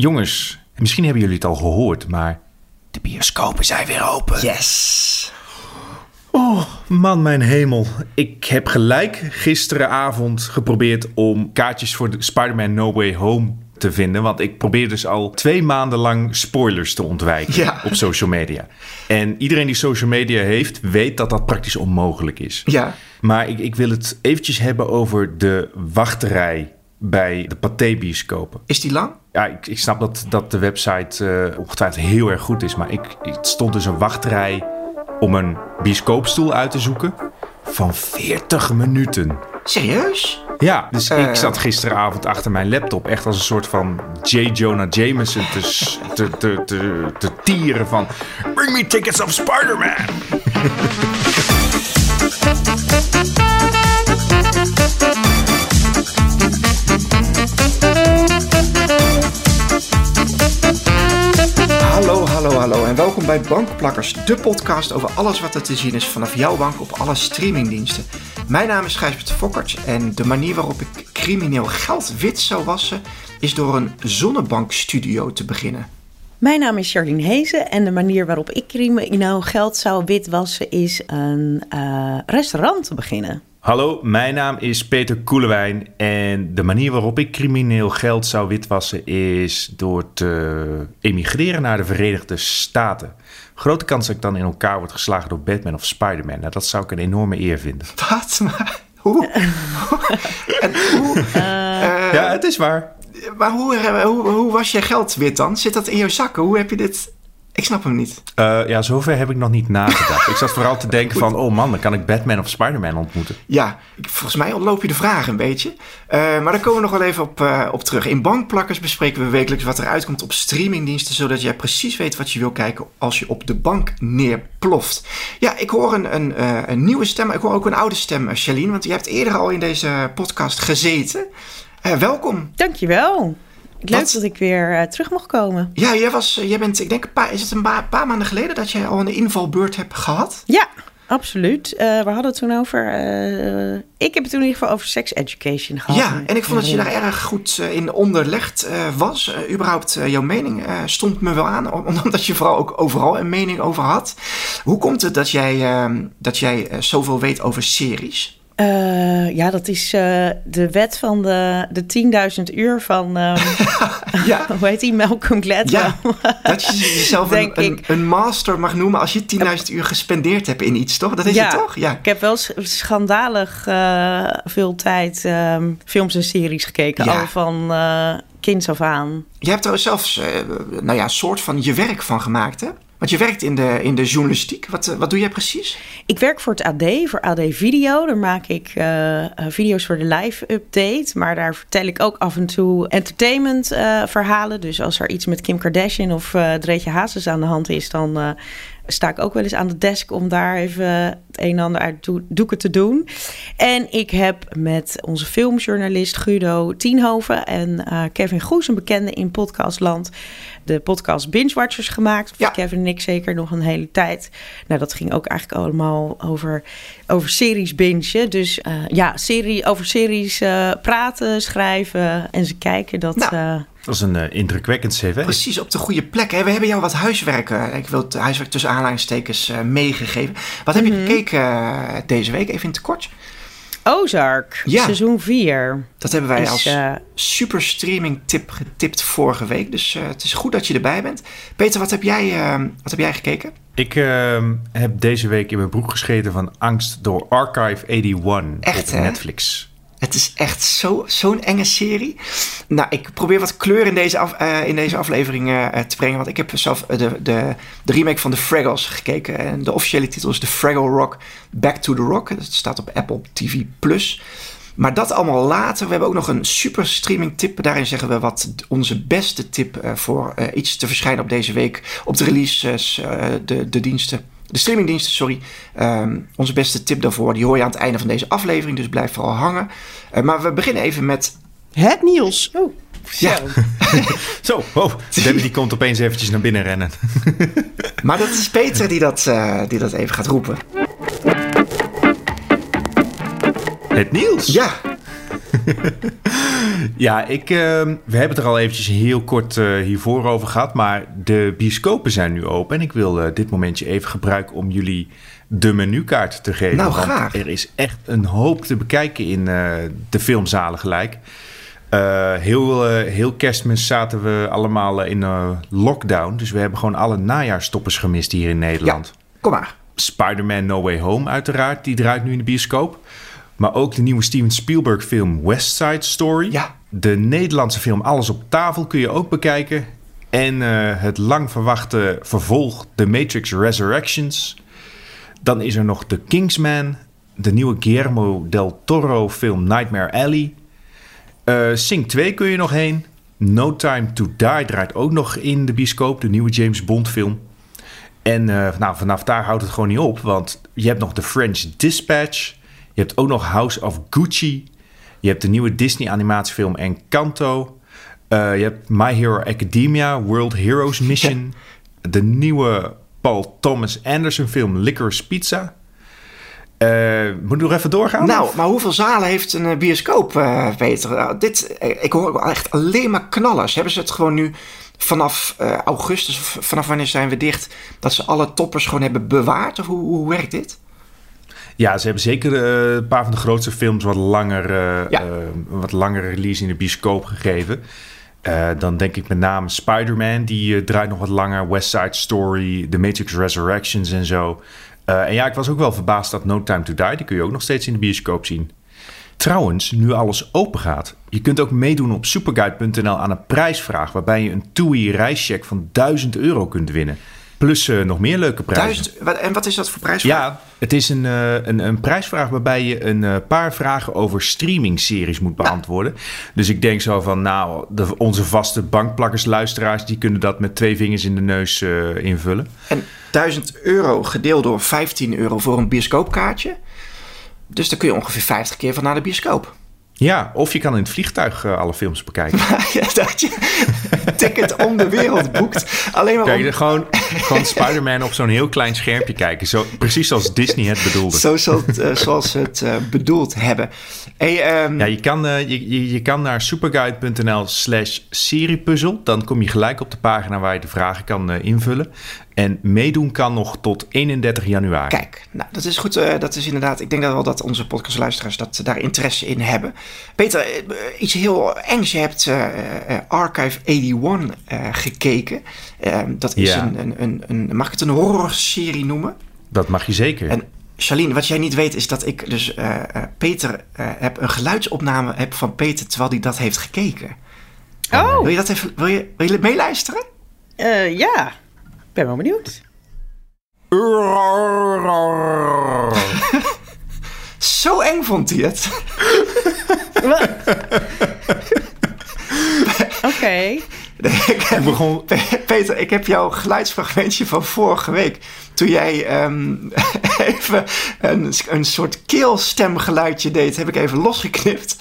Jongens, misschien hebben jullie het al gehoord, maar de bioscopen zijn weer open. Yes! Oh, man, mijn hemel. Ik heb gelijk gisteravond geprobeerd om kaartjes voor de Spider-Man No Way Home te vinden. Want ik probeer dus al 2 maanden lang spoilers te ontwijken op social media. En iedereen die social media heeft, weet dat dat praktisch onmogelijk is. Ja. Maar ik wil het eventjes hebben over de wachtrij bij de Pathé bioscopen. Is die lang? Ja, ik snap dat de website ongetwijfeld heel erg goed is. Maar het stond dus een wachtrij om een bioscoopstoel uit te zoeken van 40 minuten. Serieus? Ja, dus ik zat gisteravond achter mijn laptop echt als een soort van J. Jonah Jameson te tieren van Bring me tickets of Spider-Man. Hallo en welkom bij Bankplakkers, de podcast over alles wat er te zien is vanaf jouw bank op alle streamingdiensten. Mijn naam is Gijsbert Fokkerts en de manier waarop ik crimineel geld wit zou wassen is door een zonnebankstudio te beginnen. Mijn naam is Charlène Heesen en de manier waarop ik crimineel geld zou witwassen is een restaurant te beginnen. Hallo, mijn naam is Peter Koelewijn en de manier waarop ik crimineel geld zou witwassen is door te emigreren naar de Verenigde Staten. Grote kans dat ik dan in elkaar word geslagen door Batman of Spider-Man. Nou, dat zou ik een enorme eer vinden. Wat? Maar hoe? Ja, het is waar. Maar hoe was je geld wit dan? Zit dat in jouw zakken? Hoe heb je dit... Ik snap hem niet. Ja, zover heb ik nog niet nagedacht. Ik zat vooral te denken van... oh man, dan kan ik Batman of Spider-Man ontmoeten. Ja, volgens mij ontloop je de vraag een beetje. Maar daar komen we nog wel even op terug. In Bankplakkers bespreken we wekelijks wat er uitkomt op streamingdiensten... zodat jij precies weet wat je wil kijken als je op de bank neerploft. Ja, ik hoor een nieuwe stem, maar ik hoor ook een oude stem, Charlène. Want je hebt eerder al in deze podcast gezeten. Welkom. Dankjewel. Leuk dat ik weer terug mocht komen. Ja, jij bent, ik denk, is het een paar maanden geleden dat jij al een invalbeurt hebt gehad? Ja, absoluut. We hadden het toen over... ik heb het toen in ieder geval over sex education gehad. Ja, en ik vond dat je daar erg goed in onderlegd was. Jouw mening stond me wel aan, omdat je vooral ook overal een mening over had. Hoe komt het dat jij zoveel weet over series? Ja, dat is de wet van de 10.000 uur van... hoe heet die? Malcolm Gladwell. Ja, dat je jezelf een master mag noemen als je 10.000 uur gespendeerd hebt in iets, toch? Dat is het toch? Ja, ik heb wel schandalig veel tijd films en series gekeken. Ja. Al van... kinds af aan. Je hebt er zelfs een soort van je werk van gemaakt, hè? Want je werkt in de journalistiek. Wat doe jij precies? Ik werk voor het AD, voor AD Video. Daar maak ik video's voor de live-update. Maar daar vertel ik ook af en toe entertainment verhalen. Dus als er iets met Kim Kardashian of Dreetje Hazes aan de hand is... dan sta ik ook wel eens aan de desk om daar even het een en ander uit doeken te doen. En ik heb met onze filmjournalist Guido Tienhoven en Kevin Goes, een bekende in podcastland, de podcast Binge Watchers gemaakt. Ja. Kevin en ik zeker nog een hele tijd. Nou, dat ging ook eigenlijk allemaal over series bingen. Dus over series praten, schrijven en ze kijken dat... Nou. Dat is een indrukwekkend cv. Precies, op de goede plek. Hè? We hebben jou wat huiswerk, ik wil het huiswerk tussen aanhalingstekens, meegegeven. Wat heb je gekeken deze week, even in het kort? Ozark, seizoen 4. Dat hebben wij als super streaming tip getipt vorige week. Dus het is goed dat je erbij bent. Peter, wat heb jij gekeken? Ik heb deze week in mijn broek gescheten van angst door Archive 81 op Netflix. Het is echt zo'n enge serie. Nou, ik probeer wat kleur in deze aflevering te brengen. Want ik heb zelf de remake van The Fraggles gekeken. En de officiële titel is The Fraggle Rock Back to the Rock. Dat staat op Apple TV+. Maar dat allemaal later. We hebben ook nog een super streaming tip. Daarin zeggen we wat onze beste tip voor iets te verschijnen op deze week. Op de releases, de diensten. De streamingdiensten, sorry. Onze beste tip daarvoor, die hoor je aan het einde van deze aflevering. Dus blijf vooral hangen. Maar we beginnen even met... Het nieuws. Oh, ja. Zo, oh, Debbie die komt opeens eventjes naar binnen rennen. Maar dat is Peter die dat even gaat roepen. Het nieuws. Ja. Ja, we hebben het er al eventjes heel kort hiervoor over gehad, maar de bioscopen zijn nu open en ik wil dit momentje even gebruiken om jullie de menukaart te geven. Nou, graag. Er is echt een hoop te bekijken in de filmzalen gelijk. Heel kerstmis zaten we allemaal in lockdown, dus we hebben gewoon alle najaarstoppers gemist hier in Nederland. Ja, kom maar. Spider-Man No Way Home uiteraard, die draait nu in de bioscoop. Maar ook de nieuwe Steven Spielberg film West Side Story. Ja. De Nederlandse film Alles op tafel kun je ook bekijken. En het lang verwachte vervolg The Matrix Resurrections. Dan is er nog The Kingsman. De nieuwe Guillermo del Toro film Nightmare Alley. Sing 2 kun je nog heen. No Time to Die draait ook nog in de bioscoop. De nieuwe James Bond film. En vanaf daar houdt het gewoon niet op. Want je hebt nog The French Dispatch. Je hebt ook nog House of Gucci. Je hebt de nieuwe Disney animatiefilm Encanto. Je hebt My Hero Academia, World Heroes Mission. Ja. De nieuwe Paul Thomas Anderson film Licorice Pizza. Moet ik nog even doorgaan? Nou, of? Maar hoeveel zalen heeft een bioscoop, Peter? Ik hoor echt alleen maar knallers. Hebben ze het gewoon nu vanaf augustus, of vanaf wanneer zijn we dicht, dat ze alle toppers gewoon hebben bewaard? Of hoe werkt dit? Ja, ze hebben zeker een paar van de grootste films wat langer release in de bioscoop gegeven. Dan denk ik met name Spider-Man, die draait nog wat langer. West Side Story, The Matrix Resurrections en zo. En ja, ik was ook wel verbaasd dat No Time to Die, die kun je ook nog steeds in de bioscoop zien. Trouwens, nu alles open gaat, je kunt ook meedoen op superguide.nl aan een prijsvraag, waarbij je een TUI reischeck van €1.000 kunt winnen. Plus nog meer leuke prijzen. En wat is dat voor prijsvraag? Ja, het is een prijsvraag waarbij je een paar vragen over streamingseries moet beantwoorden. Ja. Dus ik denk zo van, onze vaste bankplakkersluisteraars, die kunnen dat met 2 vingers in de neus invullen. En €1.000 gedeeld door €15 voor een bioscoopkaartje. Dus daar kun je ongeveer 50 keer van naar de bioscoop. Ja, of je kan in het vliegtuig alle films bekijken. Ja, dat je een ticket om de wereld boekt. Alleen maar kijk, gewoon Spider-Man op zo'n heel klein schermpje kijken. Zo, precies zoals Disney het bedoelde. Zoals het bedoeld hebben. Hey, ja, je kan naar superguide.nl/seriepuzzel. Dan kom je gelijk op de pagina waar je de vragen kan invullen. En meedoen kan nog tot 31 januari. Kijk, nou, dat is goed. Dat is inderdaad. Ik denk dat wel dat onze podcastluisteraars daar interesse in hebben. Peter, iets heel engs. Je hebt Archive 81 gekeken. Dat is een. Mag ik het een horrorserie noemen? Dat mag je zeker. En Charlène, wat jij niet weet is dat ik dus Peter heb een geluidsopname heb van Peter terwijl hij dat heeft gekeken. Oh. Wil je dat even? Wil je meeluisteren? Ja. Ik ben wel benieuwd. Zo eng vond hij het. Oké. Peter, ik heb jouw geluidsfragmentje van vorige week. Toen jij even een soort keelstemgeluidje deed, heb ik even losgeknipt.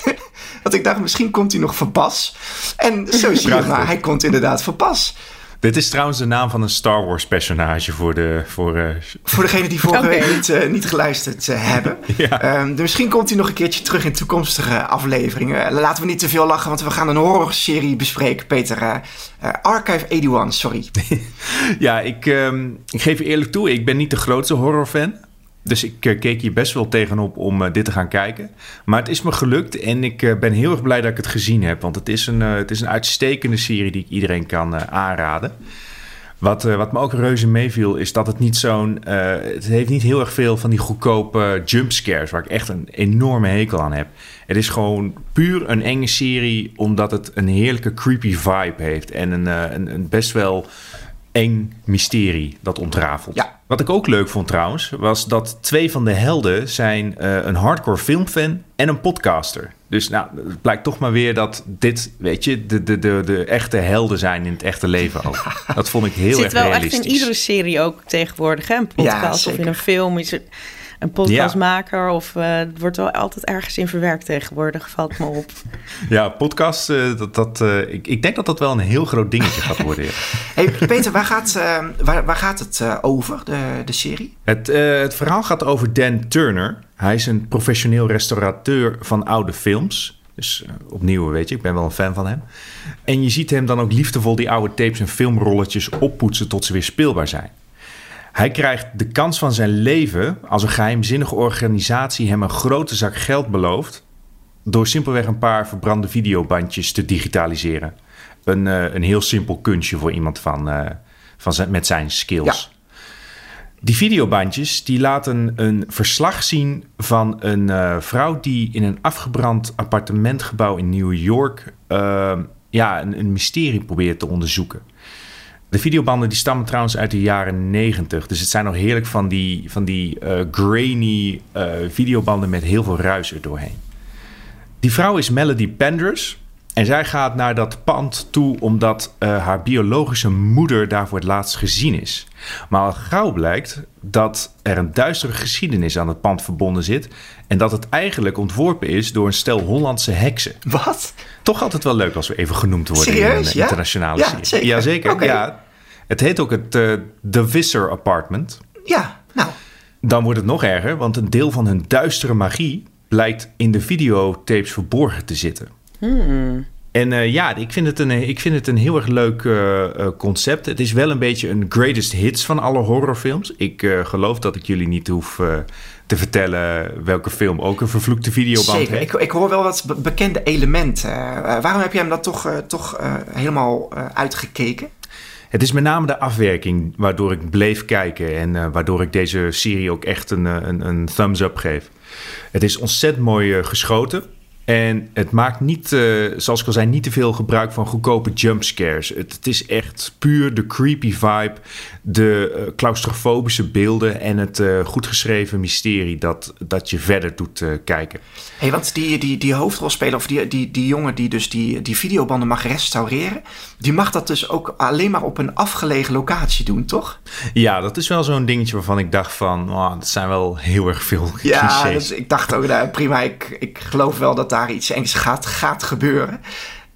Want ik dacht, misschien komt hij nog voor Bas. En zo zie je maar, hij komt inderdaad voor Bas. Dit is trouwens de naam van een Star Wars personage voor degene die vorige week niet geluisterd hebben. Ja. Misschien komt hij nog een keertje terug in toekomstige afleveringen. Laten we niet te veel lachen, want we gaan een horrorserie bespreken, Peter. Archive 81, sorry. Ja, ik geef je eerlijk toe, ik ben niet de grootste horrorfan. Dus ik keek hier best wel tegenop om dit te gaan kijken. Maar het is me gelukt en ik ben heel erg blij dat ik het gezien heb. Want het is een uitstekende serie die ik iedereen kan aanraden. Wat me ook reuze meeviel is dat het niet zo'n... het heeft niet heel erg veel van die goedkope jumpscares waar ik echt een enorme hekel aan heb. Het is gewoon puur een enge serie omdat het een heerlijke creepy vibe heeft. En een best wel eng mysterie dat ontrafelt. Ja. Wat ik ook leuk vond trouwens, was dat 2 van de helden zijn een hardcore filmfan en een podcaster. Dus het blijkt toch maar weer dat dit, weet je, de echte helden zijn in het echte leven ook. Dat vond ik heel erg realistisch. Het zit wel echt in iedere serie ook tegenwoordig, hè? Een podcast of in een film, is een podcastmaker of het wordt wel altijd ergens in verwerkt tegenwoordig, valt me op. Ja, podcast, ik denk dat dat wel een heel groot dingetje gaat worden. Ja. Hey Peter, waar gaat het over, de serie? Het verhaal gaat over Dan Turner. Hij is een professioneel restaurateur van oude films. Dus opnieuw, weet je, ik ben wel een fan van hem. En je ziet hem dan ook liefdevol die oude tapes en filmrolletjes oppoetsen tot ze weer speelbaar zijn. Hij krijgt de kans van zijn leven als een geheimzinnige organisatie hem een grote zak geld belooft door simpelweg een paar verbrande videobandjes te digitaliseren. Een heel simpel kunstje voor iemand met zijn skills. Ja. Die videobandjes die laten een verslag zien van een vrouw die in een afgebrand appartementgebouw in New York een mysterie probeert te onderzoeken. De videobanden die stammen trouwens uit de jaren 90. Dus het zijn nog heerlijk van die grainy videobanden met heel veel ruis er doorheen. Die vrouw is Melody Pendras. En zij gaat naar dat pand toe omdat haar biologische moeder daar voor het laatst gezien is. Maar al gauw blijkt dat er een duistere geschiedenis aan het pand verbonden zit. En dat het eigenlijk ontworpen is door een stel Hollandse heksen. Wat? Toch altijd wel leuk als we even genoemd worden. Serieus? In internationale serie. Zeker. Ja, zeker. Okay. Ja. Het heet ook het The Visser Apartment. Ja, nou. Dan wordt het nog erger, want een deel van hun duistere magie blijkt in de videotapes verborgen te zitten. Hmm. En ik vind het een heel erg leuk concept. Het is wel een beetje een greatest hits van alle horrorfilms. Ik geloof dat ik jullie niet hoef te vertellen welke film ook een vervloekte videoband heeft. Zeker, ik hoor wel wat bekende elementen. Waarom heb je hem dat toch helemaal uitgekeken? Het is met name de afwerking waardoor ik bleef kijken en waardoor ik deze serie ook echt een thumbs-up geef. Het is ontzettend mooi geschoten. En het maakt niet, zoals ik al zei, niet te veel gebruik van goedkope jumpscares. Het is echt puur de creepy vibe, de claustrofobische beelden en het goed geschreven mysterie dat je verder doet kijken. Hey, want die hoofdrolspeler of die jongen die dus die videobanden mag restaureren, die mag dat dus ook alleen maar op een afgelegen locatie doen, toch? Ja, dat is wel zo'n dingetje waarvan ik dacht van, dat zijn wel heel erg veel clichés. Ja, ik dacht ook, prima, ik geloof wel dat daar iets engs gaat gebeuren.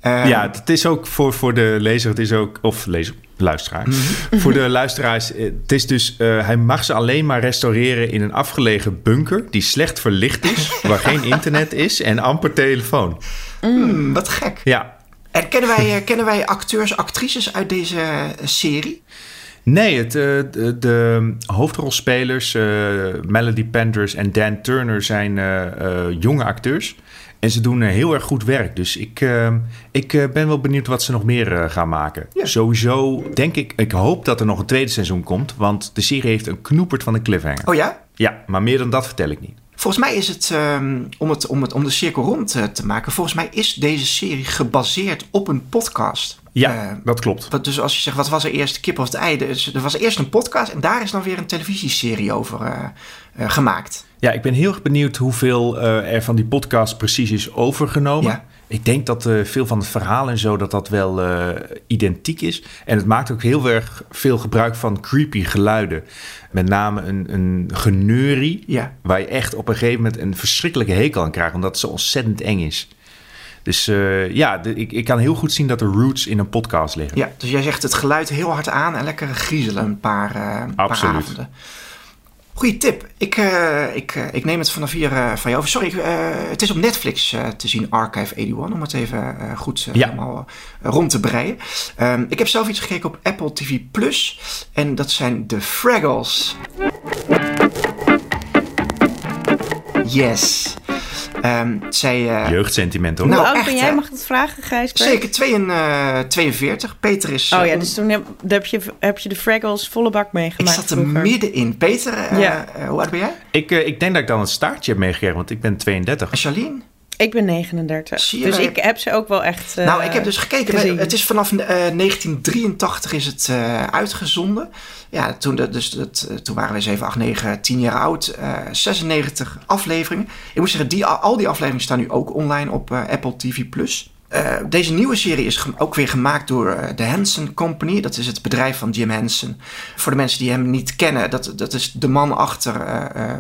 Het is ook voor de lezer, het is ook, of lezer, luisteraar. Mm-hmm. Voor de luisteraars, het is dus, hij mag ze alleen maar restaureren in een afgelegen bunker die slecht verlicht is, waar geen internet is en amper telefoon. Wat gek. Ja. En kennen wij acteurs, actrices uit deze serie? Nee, de hoofdrolspelers Melody Pendras en Dan Turner zijn jonge acteurs. En ze doen heel erg goed werk. Dus ik ben wel benieuwd wat ze nog meer gaan maken. Ja. Sowieso denk ik hoop dat er nog een tweede seizoen komt. Want de serie heeft een knoepert van een cliffhanger. Oh ja? Ja, maar meer dan dat vertel ik niet. Volgens mij is het, om de cirkel rond te maken, volgens mij is deze serie gebaseerd op een podcast. Ja, dat klopt. Dus als je zegt, wat was er eerst, kip of het ei? Dus er was eerst een podcast en daar is dan weer een televisieserie over gemaakt. Ja, ik ben heel erg benieuwd hoeveel er van die podcast precies is overgenomen. Ja. Ik denk dat veel van het verhaal en zo dat wel identiek is. En het maakt ook heel erg veel gebruik van creepy geluiden. Met name een geneurie, ja, waar je echt op een gegeven moment een verschrikkelijke hekel aan krijgt, omdat het zo ontzettend eng is. Dus ik kan heel goed zien dat de roots in een podcast liggen. Ja, dus jij zegt het geluid heel hard aan en lekker griezelen een paar avonden. Goeie tip. Ik neem het vanaf hier van jou over. Sorry, het is op Netflix te zien, Archive 81, om het even goed helemaal rond te breien. Ik heb zelf iets gekeken op Apple TV+, en dat zijn de Fraggles. Yes. Jeugdsentiment, hoor. Nou, echt, ben jij? Mag ik dat vragen, Gijsbert? Zeker, 42. Peter is... Oh ja, dus toen heb je de Fraggles volle bak meegemaakt. Ik zat er middenin. Peter, hoe oud ben jij? Ik denk dat ik dan een staartje heb meegekregen, want ik ben 32. En Charlène? Ik ben 39. Dus ik heb ze ook wel echt ik heb dus gekeken. Gezien. Het is vanaf 1983 is het uitgezonden. Ja, toen waren we 7, 8, 9, 10 jaar oud. 96 afleveringen. Ik moet zeggen, al die afleveringen staan nu ook online op Apple TV+. Deze nieuwe serie is ook weer gemaakt door de Henson Company. Dat is het bedrijf van Jim Henson. Voor de mensen die hem niet kennen, dat is de man achter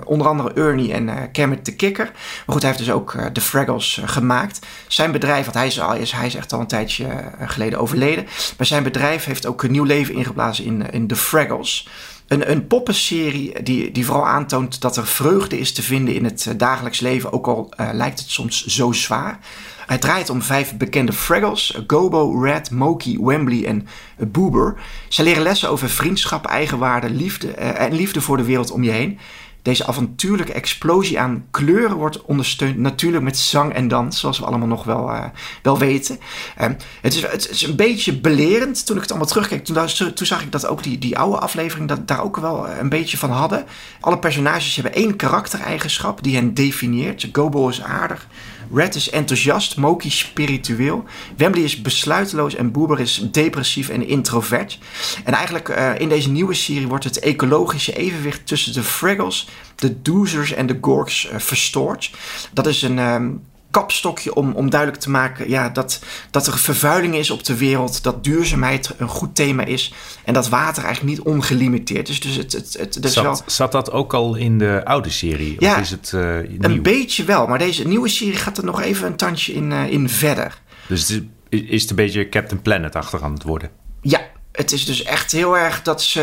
onder andere Ernie en Kermit de Kikker. Maar goed, hij heeft dus ook de Fraggles gemaakt. Zijn bedrijf, want hij is echt al een tijdje geleden overleden. Maar zijn bedrijf heeft ook een nieuw leven ingeblazen in de Fraggles. Een poppenserie die vooral aantoont dat er vreugde is te vinden in het dagelijks leven, ook al lijkt het soms zo zwaar. Het draait om 5 bekende Fraggles: Gobo, Red, Moki, Wembley en Boober. Ze leren lessen over vriendschap, eigenwaarde, liefde en liefde voor de wereld om je heen. Deze avontuurlijke explosie aan kleuren wordt ondersteund natuurlijk met zang en dans, zoals we allemaal nog wel weten. Het is een beetje belerend. Toen ik het allemaal terugkeek, toen zag ik dat ook die oude aflevering daar ook wel een beetje van hadden. Alle personages hebben één karaktereigenschap die hen definieert. Gobo is aardig, Red is enthousiast, Moki spiritueel, Wembley is besluiteloos en Boober is depressief en introvert. En eigenlijk in deze nieuwe serie wordt het ecologische evenwicht tussen de Fraggles, de Doozers en de Gorgs verstoord. Dat is een kapstokje om duidelijk te maken dat er vervuiling is op de wereld, dat duurzaamheid een goed thema is en dat water eigenlijk niet ongelimiteerd is. Dus zat dat ook al in de oude serie? Ja, of is het nieuw? Een beetje wel, maar deze nieuwe serie gaat er nog even een tandje in verder. Dus het is een beetje Captain Planet-achtig aan het worden? Ja. Het is dus echt heel erg dat ze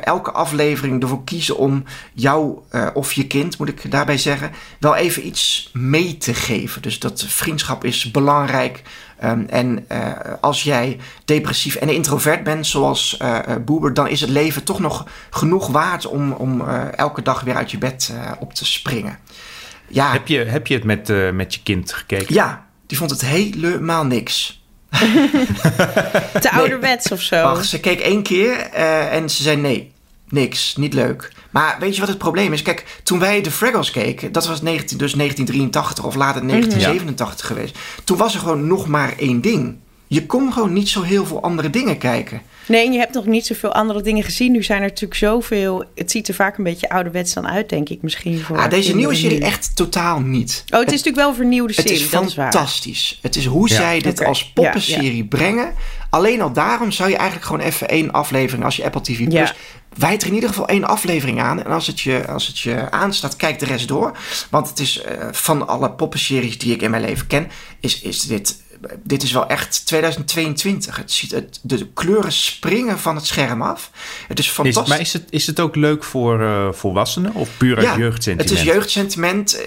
elke aflevering ervoor kiezen om jou of je kind, moet ik daarbij zeggen, wel even iets mee te geven. Dus dat vriendschap is belangrijk. En als jij depressief en introvert bent, zoals Boober, dan is het leven toch nog genoeg waard om elke dag weer uit je bed op te springen. Ja. Heb je het met je kind gekeken? Ja, die vond het helemaal niks. Te ouderwets of zo. Ach, ze keek 1 keer en ze zei nee, niks, niet leuk. Maar weet je wat het probleem is? Kijk, toen wij de Fraggles keken, dat was 1983 of later 1987 geweest. Toen was er gewoon nog maar 1 ding. Je kon gewoon niet zo heel veel andere dingen kijken. Nee, en je hebt nog niet zoveel andere dingen gezien. Nu zijn er natuurlijk zoveel. Het ziet er vaak een beetje ouderwets dan uit, denk ik misschien. Deze nieuwe serie echt totaal niet. Oh, het is natuurlijk wel een vernieuwde serie. Het is fantastisch. Het is hoe zij dit als poppenserie brengen. Alleen al daarom zou je eigenlijk gewoon even 1 aflevering, als je Apple TV+, wijd er in ieder geval 1 aflevering aan. En als het je aanstaat, kijk de rest door. Want het is van alle poppenseries die ik in mijn leven ken, is dit... Dit is wel echt 2022. De kleuren springen van het scherm af. Het is fantastisch. Maar is het ook leuk voor volwassenen of puur uit jeugdsentiment? Het is jeugdsentiment.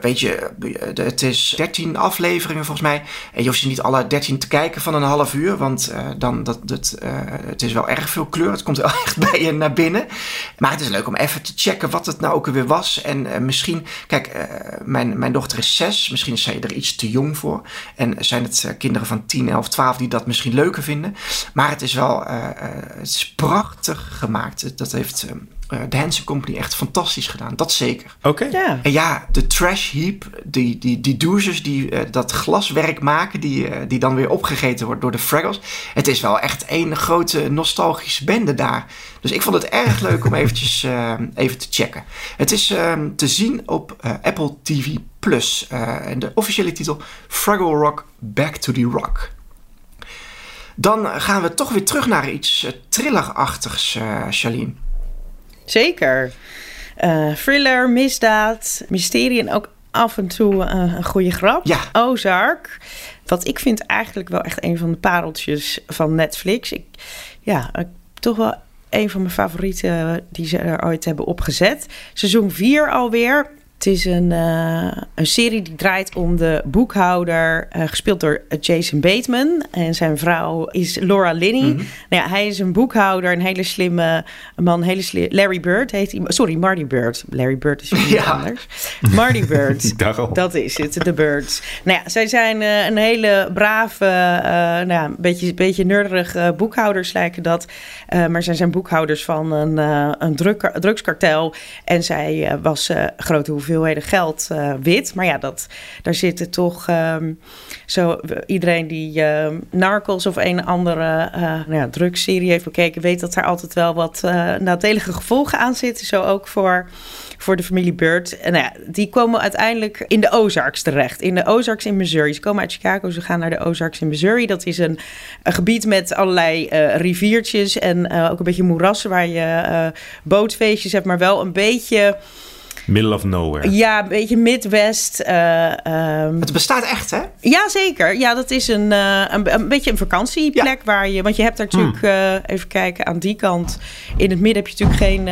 Weet je, het is 13 afleveringen volgens mij. En je hoeft ze niet alle 13 te kijken van een half uur. Want het is wel erg veel kleur. Het komt wel echt bij je naar binnen. Maar het is leuk om even te checken wat het nou ook weer was. En misschien... Kijk, mijn dochter is 6. Misschien is zij er iets te jong voor. En zijn het kinderen van 10, 11, 12 die dat misschien leuker vinden. Maar het is wel het is prachtig gemaakt. Dat heeft de Henson Company echt fantastisch gedaan. Dat zeker. Okay. Yeah. En ja, de trash heap, die doezers die dat glaswerk maken, die dan weer opgegeten wordt door de Fraggles. Het is wel echt één grote nostalgische bende daar. Dus ik vond het erg leuk om eventjes even te checken. Het is te zien op Apple TV+. En de officiële titel Fraggle Rock Back to the Rock. Dan gaan we toch weer terug naar iets thrillerachtigs, Charlène. Zeker. Thriller, misdaad, mysterie en ook af en toe een goede grap. Ja. Ozark. Wat ik vind eigenlijk wel echt een van de pareltjes van Netflix. Toch wel een van mijn favorieten die ze er ooit hebben opgezet. Seizoen 4 alweer. Het is een serie die draait om de boekhouder, gespeeld door Jason Bateman. En zijn vrouw is Laura Linney. Mm-hmm. Nou ja, hij is een boekhouder, een hele slimme man. Larry Bird heet hij. Sorry, Marty Byrde. Larry Bird is iemand anders. Marty Byrde, dat is het, de Birds. Nou ja, zij zijn een hele brave, een beetje nerderig boekhouders lijken dat. Maar zij zijn boekhouders van een drugskartel. En zij was grote hoeveelheden geld wit. Maar ja, daar zitten toch iedereen die Narcos of een andere drugsserie heeft bekeken, weet dat daar altijd wel wat nadelige gevolgen aan zitten. Zo ook voor de familie Byrde. En die komen uiteindelijk in de Ozarks terecht. In de Ozarks in Missouri. Ze komen uit Chicago, ze gaan naar de Ozarks in Missouri. Dat is een gebied met allerlei riviertjes en ook een beetje moerassen waar je bootfeestjes hebt, maar wel een beetje... Middle of nowhere. Ja, een beetje Midwest. Het bestaat echt, hè? Ja, zeker. Ja, dat is een beetje een vakantieplek waar je... Want je hebt daar natuurlijk... even kijken, aan die kant. In het midden heb je natuurlijk geen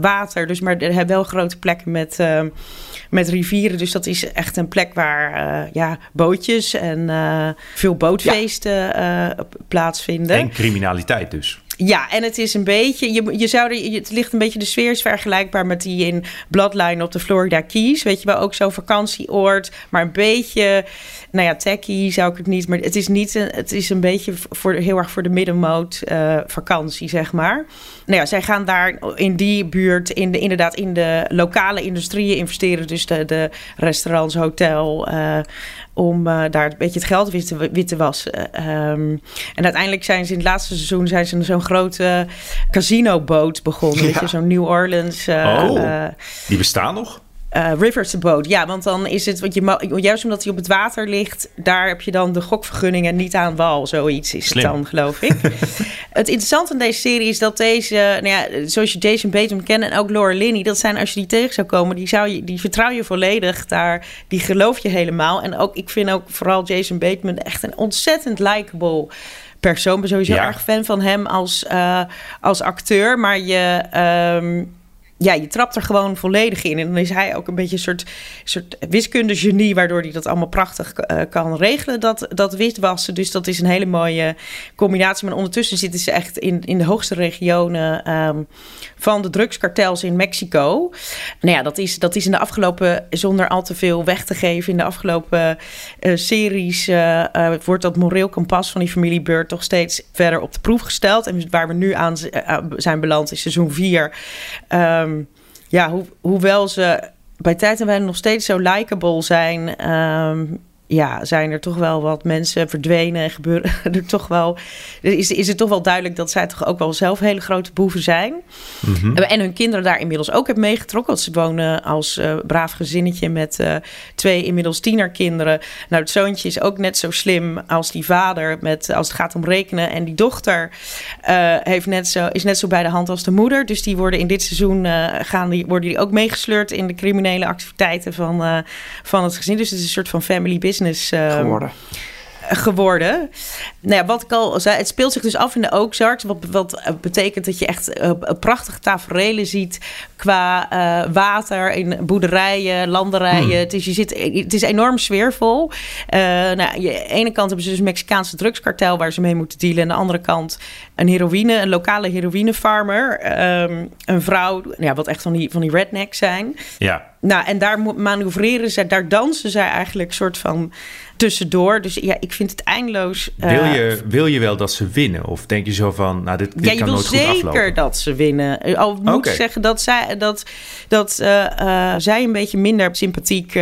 water. Dus, maar er hebben wel grote plekken met rivieren. Dus dat is echt een plek waar bootjes en veel bootfeesten plaatsvinden. En criminaliteit dus. Ja, en het is een beetje... het ligt een beetje... De sfeer is vergelijkbaar met die in Bloodline op de Florida Keys. Weet je wel, ook zo'n vakantieoord. Maar een beetje... Nou ja, techie zou ik het niet... Maar het is niet... Het is een beetje heel erg voor de middenmoot vakantie, zeg maar. Nou ja, zij gaan daar in die buurt... in de lokale industrieën investeren. Dus de restaurants, hotel... om daar een beetje het geld wit te wassen. En uiteindelijk zijn ze in het laatste seizoen... zijn ze zo'n grote casinoboot begonnen. Ja. Weet je, zo'n New Orleans... die bestaan nog? Rivers boat. Ja, want dan is het... Want juist omdat hij op het water ligt... daar heb je dan de gokvergunning en niet aan wal. Zoiets is slim. Het dan, geloof ik. Het interessante aan deze serie is dat zoals je Jason Bateman kent... en ook Laura Linney, dat zijn als je die tegen zou komen... die vertrouw je volledig daar. Die geloof je helemaal. En ook ik vind ook vooral Jason Bateman echt een ontzettend likable... persoon. Ben sowieso erg fan van hem als acteur. Maar je trapt er gewoon volledig in. En dan is hij ook een beetje een soort wiskundegenie... waardoor hij dat allemaal prachtig kan regelen, dat witwassen. Dus dat is een hele mooie combinatie. Maar ondertussen zitten ze echt in de hoogste regionen... van de drugskartels in Mexico. Nou ja, dat is in de afgelopen... zonder al te veel weg te geven... in de afgelopen series... wordt dat moreel kompas van die familie Byrde... toch steeds verder op de proef gesteld. En waar we nu aan zijn beland... is seizoen 4... hoewel ze bij tijd en wijle nog steeds zo likable zijn... zijn er toch wel wat mensen verdwenen en gebeuren er toch wel... Is het toch wel duidelijk dat zij toch ook wel zelf hele grote boeven zijn. Mm-hmm. En hun kinderen daar inmiddels ook hebben meegetrokken. Want ze wonen als braaf gezinnetje met 2 inmiddels tienerkinderen. Nou, het zoontje is ook net zo slim als die vader als het gaat om rekenen. En die dochter is net zo bij de hand als de moeder. Dus die worden in dit seizoen worden die ook meegesleurd in de criminele activiteiten van het gezin. Dus het is een soort van family business. Geworden. Nou ja, wat ik al zei, het speelt zich dus af in de Ozarks. Wat betekent dat je echt prachtige taferelen ziet qua water in boerderijen, landerijen. Het is enorm sfeervol. De ene kant hebben ze dus een Mexicaanse drugskartel waar ze mee moeten dealen. Aan de andere kant een lokale heroïnefarmer. Een vrouw, wat echt van die rednecks zijn. Ja. Nou, en daar manoeuvreren zij, daar dansen zij eigenlijk soort van tussendoor. Dus ja, ik vind het eindeloos... Wil je wel dat ze winnen? Of denk je zo van, dit kan nooit goed aflopen? Ja, je wil zeker dat ze winnen. Al moet ik zeggen dat zij een beetje minder sympathiek...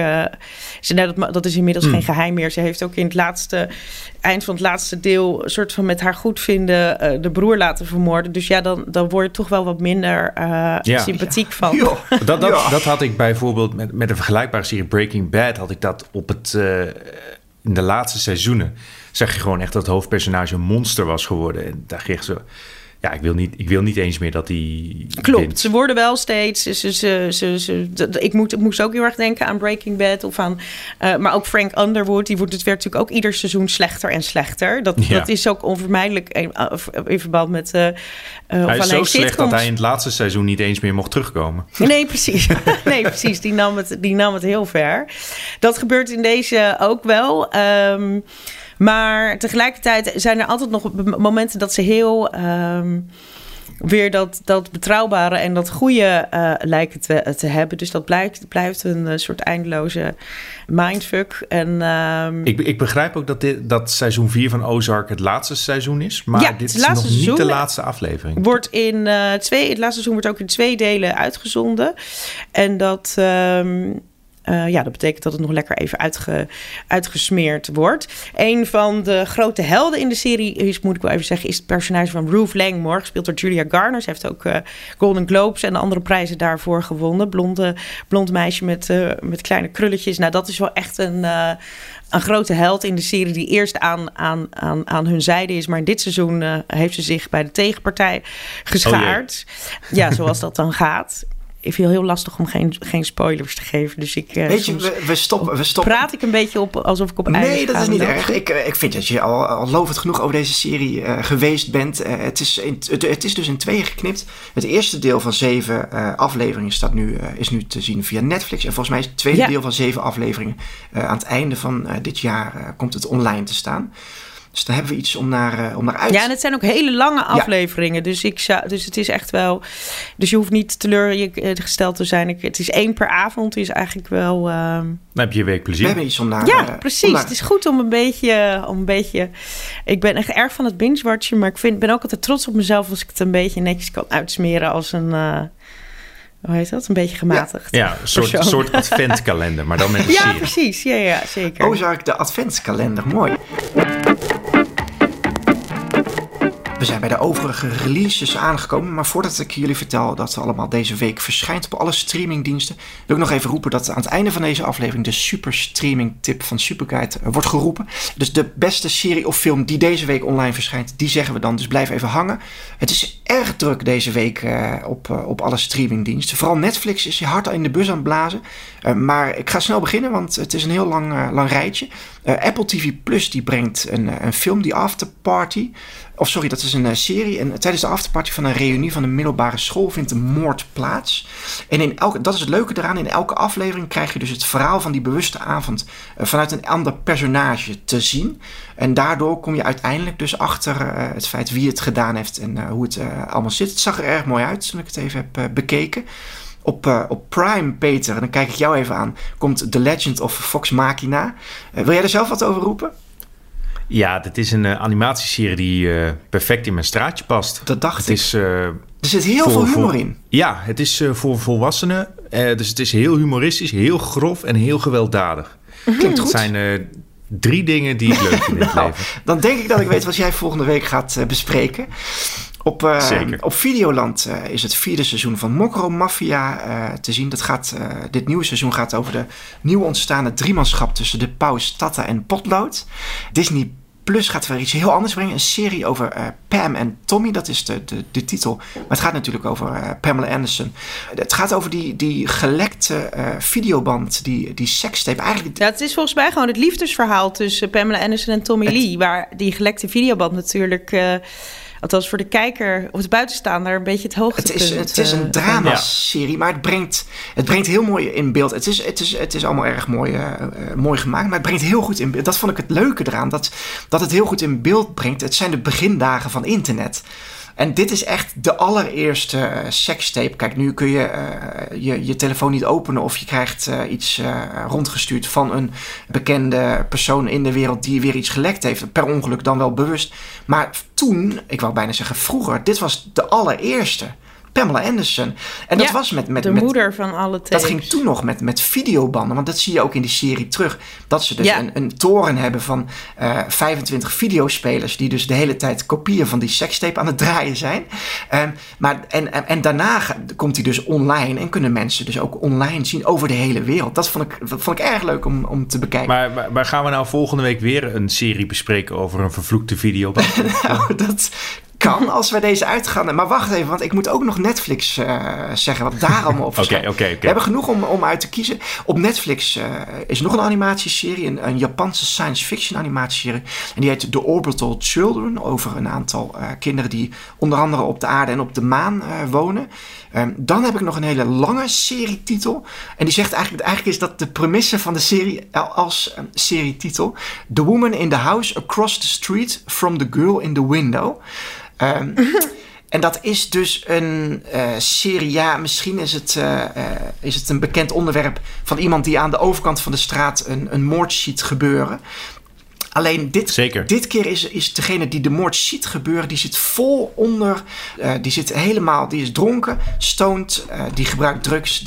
dat is inmiddels geen geheim meer. Ze heeft ook in het eind van het laatste deel... soort van met haar goedvinden de broer laten vermoorden. Dus ja, dan word je toch wel wat minder sympathiek van. Ja. Dat had ik bijvoorbeeld met een vergelijkbare serie Breaking Bad... had ik dat op het... in de laatste seizoenen zag je gewoon echt dat het hoofdpersonage een monster was geworden. En daar kreeg ze... Ja, ik wil niet eens meer dat die... Klopt, wint. Ze worden wel steeds... Ik moest ook heel erg denken aan Breaking Bad... of aan, maar ook Frank Underwood... het werd natuurlijk ook ieder seizoen slechter en slechter. Dat is ook onvermijdelijk in verband met... hij is zo slecht dat hij in het laatste seizoen... niet eens meer mocht terugkomen. Nee, precies. Die nam het heel ver. Dat gebeurt in deze ook wel... maar tegelijkertijd zijn er altijd nog momenten dat ze heel weer dat betrouwbare en dat goede lijken te hebben. Dus dat blijft een soort eindeloze mindfuck. En, ik begrijp ook dat seizoen 4 van Ozark het laatste seizoen is. Maar dit is nog niet de laatste aflevering. Het laatste seizoen wordt ook in 2 delen uitgezonden. En dat... dat betekent dat het nog lekker even uitgesmeerd wordt. Een van de grote helden in de serie is, moet ik wel even zeggen... is het personage van Ruth Langmore, gespeeld door Julia Garner. Ze heeft ook Golden Globes en andere prijzen daarvoor gewonnen. Blond meisje met kleine krulletjes. Nou, dat is wel echt een grote held in de serie... die eerst aan hun zijde is. Maar in dit seizoen heeft ze zich bij de tegenpartij geschaard. Oh, ja, zoals dat dan gaat... ik vind het heel lastig om geen spoilers te geven. Dus ik weet je, we stoppen. Praat ik een beetje op alsof ik op eigen. Nee, dat is niet erg. Ik vind dat je al lovend genoeg over deze serie geweest bent. Het is dus in tweeën geknipt. Het eerste deel van 7 afleveringen is nu te zien via Netflix. En volgens mij is het tweede deel van 7 afleveringen aan het einde van dit jaar komt het online te staan. Dus daar hebben we iets om naar uit. Ja, en het zijn ook hele lange afleveringen. Ja. Dus het is echt wel... Dus je hoeft niet teleurgesteld te zijn. Het is 1 per avond. Is eigenlijk wel... Dan heb je week plezier. We hebben iets om naar... Ja, precies. Het is goed om een beetje... Ik ben echt erg van het binge-watchen. Maar ik ben ook altijd trots op mezelf... als ik het een beetje netjes kan uitsmeren als een... hoe heet dat? Een beetje gematigd. Ja, een soort adventkalender. Maar dan met een serie. Ja, precies. Ja, zeker. Ozark, de adventskalender. Mooi. We zijn bij de overige releases aangekomen. Maar voordat ik jullie vertel dat het allemaal deze week verschijnt op alle streamingdiensten, wil ik nog even roepen dat aan het einde van deze aflevering de super streaming tip van Superguide wordt geroepen. Dus de beste serie of film die deze week online verschijnt, die zeggen we dan. Dus blijf even hangen. Het is erg druk deze week op alle streamingdiensten. Vooral Netflix is hard in de bus aan het blazen. Maar ik ga snel beginnen, want het is een heel lang rijtje. Apple TV+ die brengt een film, die Afterparty. Of sorry, dat is een serie. En tijdens de afterparty van een reunie van de middelbare school vindt een moord plaats. En dat is het leuke eraan. In elke aflevering krijg je dus het verhaal van die bewuste avond vanuit een ander personage te zien. En daardoor kom je uiteindelijk dus achter het feit wie het gedaan heeft en hoe het allemaal zit. Het zag er erg mooi uit toen ik het even heb bekeken. Op Prime, Peter, en dan kijk ik jou even aan, komt The Legend of Vox Machina. Wil jij er zelf wat over roepen? Ja, dit is een animatieserie die perfect in mijn straatje past. Dat dacht ik. Er zit heel veel humor in. Ja, het is voor volwassenen. Dus het is heel humoristisch, heel grof en heel gewelddadig. Klinkt goed. Het zijn 3 dingen die ik leuk vind in het leven. Dan denk ik dat ik weet wat jij volgende week gaat bespreken. Op Videoland is het 4e seizoen van Mokro Mafia te zien. Dit nieuwe seizoen gaat over de nieuw ontstaande driemanschap tussen de Paus, Tata en Potlood. Disney Plus gaat weer iets heel anders brengen. Een serie over Pam en Tommy. Dat is de titel. Maar het gaat natuurlijk over Pamela Anderson. Het gaat over die gelekte videoband. Die sekstape. Eigenlijk... Ja, het is volgens mij gewoon het liefdesverhaal tussen Pamela Anderson en Tommy Lee. Waar die gelekte videoband natuurlijk... Althans voor de kijker of de buitenstaander een beetje het hoogtepunt. Het is een dramaserie, maar het brengt heel mooi in beeld. Het is allemaal erg mooi gemaakt, maar het brengt heel goed in beeld. Dat vond ik het leuke eraan, dat het heel goed in beeld brengt. Het zijn de begindagen van internet. En dit is echt de allereerste sekstape. Kijk, nu kun je je telefoon niet openen of je krijgt iets rondgestuurd van een bekende persoon in de wereld die weer iets gelekt heeft. Per ongeluk dan wel bewust. Maar toen, ik wou bijna zeggen vroeger, dit was de allereerste. Pamela Anderson. En dat was met moeder van alle tapes. Dat ging toen nog met videobanden. Want dat zie je ook in die serie terug. Dat ze dus een toren hebben van 25 videospelers. Die dus de hele tijd kopieën van die sekstape aan het draaien zijn. Maar daarna komt die dus online. En kunnen mensen dus ook online zien over de hele wereld. Dat vond ik erg leuk om te bekijken. Maar gaan we nou volgende week weer een serie bespreken over een vervloekte videoband? Nou, dat... kan als we deze uitgaan. Maar wacht even, want ik moet ook nog Netflix zeggen wat daar allemaal op verschijnt. Okay. We hebben genoeg om uit te kiezen. Op Netflix is nog een animatieserie, een Japanse science fiction animatieserie. En die heet The Orbital Children, over een aantal kinderen die onder andere op de aarde en op de maan wonen. Dan heb ik nog een hele lange serietitel. En die zegt eigenlijk is dat de premisse van de serie als serietitel. The Woman in the House Across the Street from the Girl in the Window. En dat is dus een serie, misschien is het een bekend onderwerp van iemand die aan de overkant van de straat een moord ziet gebeuren. Alleen dit keer is degene die de moord ziet gebeuren, die zit vol onder, die is dronken, stoned, die gebruikt drugs,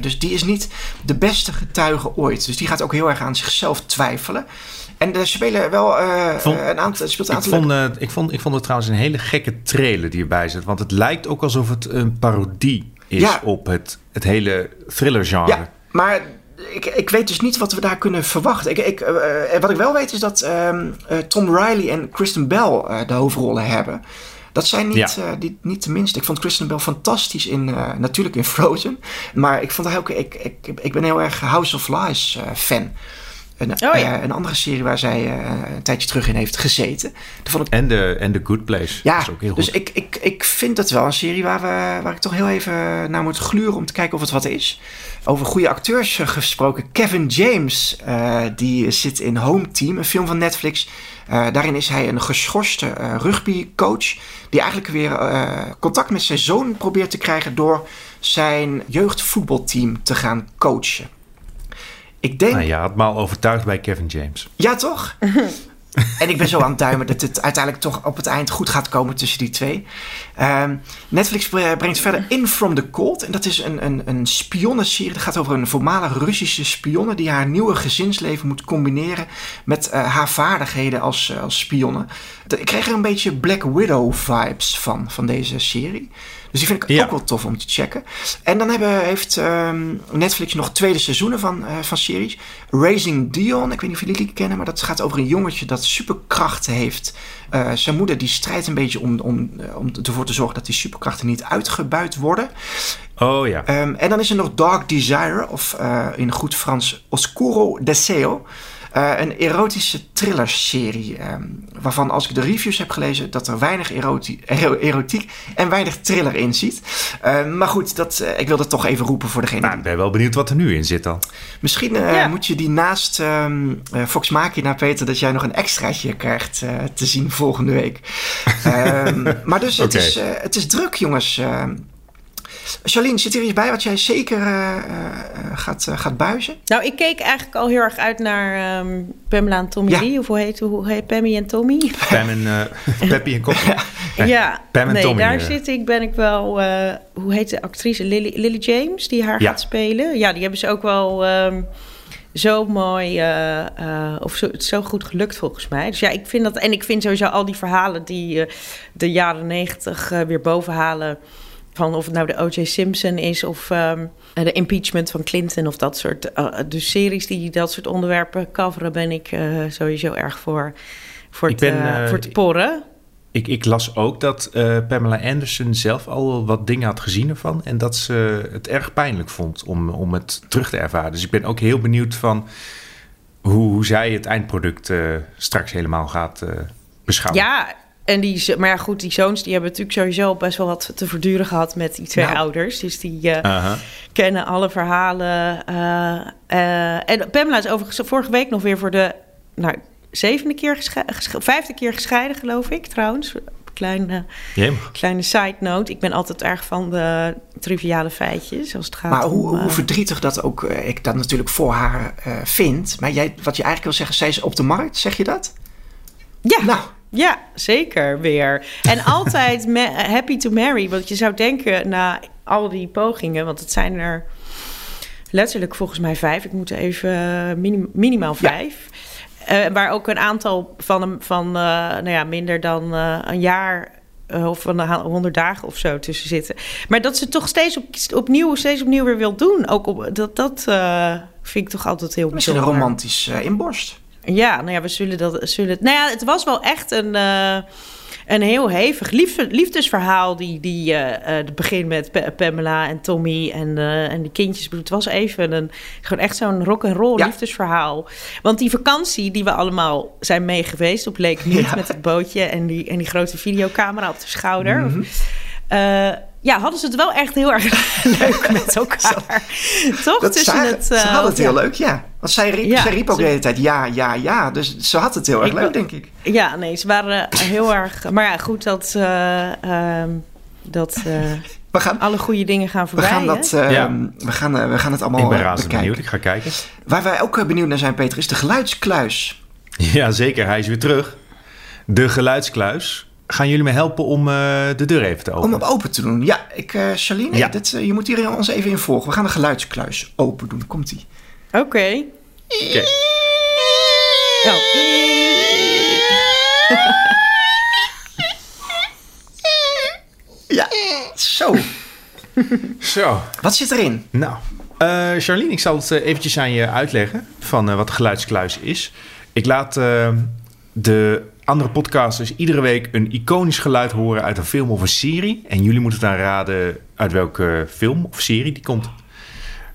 dus die is niet de beste getuige ooit. Dus die gaat ook heel erg aan zichzelf twijfelen. En er spelen wel een aantal... Ik vond het trouwens een hele gekke trailer die erbij zit. Want het lijkt ook alsof het een parodie is op het hele thrillergenre. Ja, maar... Ik weet dus niet wat we daar kunnen verwachten. Wat ik wel weet is dat Tom Riley en Kristen Bell de hoofdrollen hebben. Dat zijn niet de minste. Ik vond Kristen Bell fantastisch in, natuurlijk in Frozen. Maar ik vond haar ook, ik ben heel erg House of Lies fan. Een andere serie waar zij een tijdje terug in heeft gezeten. En The Good Place. Ja, is ook heel goed. Dus ik vind dat wel een serie waar ik toch heel even naar moet gluren om te kijken of het wat is. Over goede acteurs gesproken. Kevin James, die zit in Home Team, een film van Netflix. Daarin is hij een geschorste rugbycoach die eigenlijk weer contact met zijn zoon probeert te krijgen door zijn jeugdvoetbalteam te gaan coachen. Ik denk... Nou ja, het maal overtuigd bij Kevin James. Ja, toch? En ik ben zo aan het duimen dat het uiteindelijk toch op het eind goed gaat komen tussen die twee. Netflix brengt verder In From the Cold. En dat is een spionnenserie. Dat gaat over een voormalige Russische spionne die haar nieuwe gezinsleven moet combineren met haar vaardigheden als spionne. Ik kreeg er een beetje Black Widow vibes van deze serie. Dus die vind ik ook wel tof om te checken. En dan heeft Netflix nog tweede seizoenen van series. Raising Dion, ik weet niet of jullie die kennen, maar dat gaat over een jongetje dat superkrachten heeft. Zijn moeder die strijdt een beetje om ervoor te zorgen dat die superkrachten niet uitgebuit worden. Oh ja. En dan is er nog Dark Desire, of in goed Frans Oscuro Deseo. Een erotische thrillerserie. Waarvan, als ik de reviews heb gelezen, dat er weinig erotiek en weinig thriller in zit. Maar goed, ik wil dat toch even roepen voor degene. Ik ben wel benieuwd wat er nu in zit dan. Misschien moet je die naast Fox Maki naar Peter, dat jij nog een extraatje krijgt te zien volgende week. Maar dus okay. Het is druk, jongens. Charlène, zit er iets bij wat jij zeker gaat buizen? Nou, ik keek eigenlijk al heel erg uit naar Pamela en Tommy Lee. Of hoe heet Pammy en Tommy? Pam en Peppy en Koppel. Pam en Tommy. Daar ben ik wel... hoe heet de actrice? Lily James, die haar gaat spelen. Ja, die hebben ze ook wel zo mooi... zo goed gelukt volgens mij. Dus ja, ik vind dat... En ik vind sowieso al die verhalen die de jaren 90 weer bovenhalen... Van of het nou de O.J. Simpson is of de impeachment van Clinton of dat soort. Dus series die dat soort onderwerpen coveren, ben ik sowieso erg voor te porren. Ik las ook dat Pamela Anderson zelf al wat dingen had gezien ervan. En dat ze het erg pijnlijk vond om het terug te ervaren. Dus ik ben ook heel benieuwd van hoe zij het eindproduct straks helemaal gaat beschouwen. Ja. En die zoons die hebben natuurlijk sowieso best wel wat te verduren gehad met die twee ouders. Dus die kennen alle verhalen. En Pamela is overigens vorige week nog weer voor de vijfde keer gescheiden, geloof ik trouwens. Kleine side note. Ik ben altijd erg van de triviale feitjes. Als het gaat maar hoe verdrietig dat ook ik dat natuurlijk voor haar vind. Maar wat je eigenlijk wil zeggen, zij is op de markt, zeg je dat? Ja. Nou. Ja, zeker weer. En altijd happy to marry. Want je zou denken, na al die pogingen... want het zijn er letterlijk volgens mij 5. Ik moet even minimaal 5. Ja. Waar ook een aantal van minder dan een jaar... of van 100 dagen of zo tussen zitten. Maar dat ze toch steeds opnieuw weer wil doen. Ook dat vind ik toch altijd heel bijzonder. Misschien een romantisch inborst. Ja, we zullen dat... het was wel echt een heel hevig liefdesverhaal... die begint met Pamela en Tommy en de kindjes. Het was even gewoon echt zo'n rock'n'roll liefdesverhaal. Want die vakantie die we allemaal zijn mee geweest... op Lake Mead met het bootje en die grote videocamera op de schouder... Mm-hmm. Hadden ze het wel echt heel erg leuk met elkaar. Toch? Ze hadden het heel leuk, ja. Want zij riep ook de hele tijd ja. Dus ze had het heel erg leuk, denk ik. Ja, nee, ze waren heel erg... Maar ja, goed dat... alle goede dingen gaan voorbij. We gaan het allemaal bekijken. Ik ben razend benieuwd, ik ga kijken. Waar wij ook benieuwd naar zijn, Peter, is de geluidskluis. Ja, zeker. Hij is weer terug. De geluidskluis. Gaan jullie me helpen om de deur even te openen? Om hem open te doen. Ja, Charlène, je moet hier ons even in volgen. We gaan de geluidskluis open doen. Komt-ie. Oké. Nou. Ja, zo. Zo. Wat zit erin? Nou, Charlène, ik zal het eventjes aan je uitleggen... van wat de geluidskluis is. Ik laat de andere podcasters iedere week een iconisch geluid horen uit een film of een serie. En jullie moeten dan raden uit welke film of serie die komt.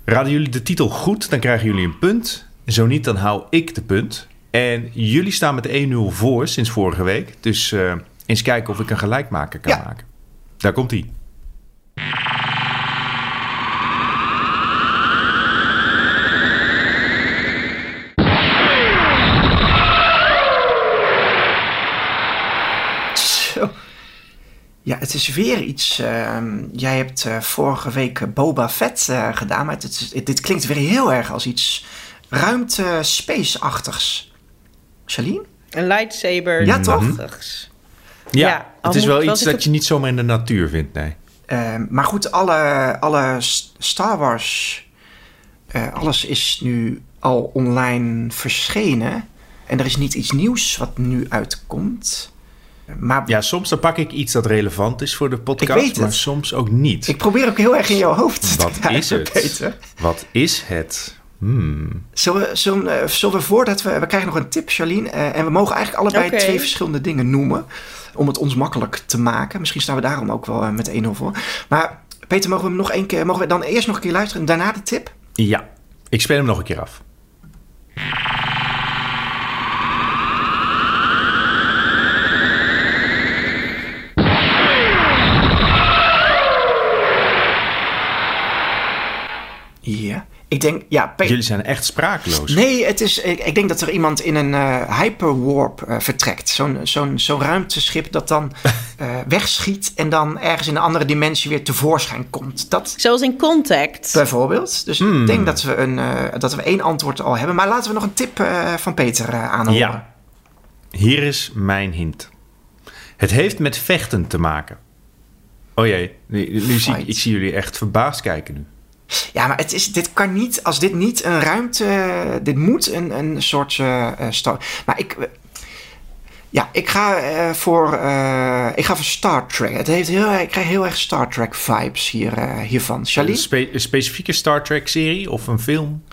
Raden jullie de titel goed, dan krijgen jullie een punt. Zo niet, dan hou ik de punt. En jullie staan met 1-0 voor sinds vorige week. Dus eens kijken of ik een gelijkmaker kan maken. Daar komt-ie. Ja, het is weer iets. Jij hebt vorige week Boba Fett gedaan, maar dit klinkt weer heel erg als iets ruimte-space-achtigs. Charlène? Een lightsaber. Ja, toch? Mm-hmm. Ja, het is wel iets dat je niet zomaar in de natuur vindt, nee. Maar goed, alle Star Wars, alles is nu al online verschenen. En er is niet iets nieuws wat nu uitkomt. Maar ja, soms dan pak ik iets dat relevant is voor de podcast, maar soms ook niet. Ik probeer ook heel erg in jouw hoofd te krijgen, Peter. Wat is het? Zullen we voordat we krijgen nog een tip, Charlène. En we mogen eigenlijk allebei twee verschillende dingen noemen, om het ons makkelijk te maken. Misschien staan we daarom ook wel met 1-0 voor. Maar Peter, mogen we dan eerst nog een keer luisteren en daarna de tip? Ja, ik speel hem nog een keer af. Ja, ik denk... Ja, jullie zijn echt sprakeloos. Nee, het is... Ik denk dat er iemand in een hyperwarp vertrekt. Zo'n ruimteschip dat dan wegschiet... en dan ergens in een andere dimensie weer tevoorschijn komt. Zoals in Contact. Bijvoorbeeld. Dus ik denk dat we één antwoord al hebben. Maar laten we nog een tip van Peter aanhoren. Ja, hier is mijn hint. Het heeft met vechten te maken. Oh jee, ik zie jullie echt verbaasd kijken nu. Ja, maar dit kan niet... Als dit niet een ruimte... Dit moet een soort... maar ik... ik ga voor Star Trek. Ik krijg heel erg Star Trek vibes hiervan. Charlène? Een specifieke Star Trek serie of een film?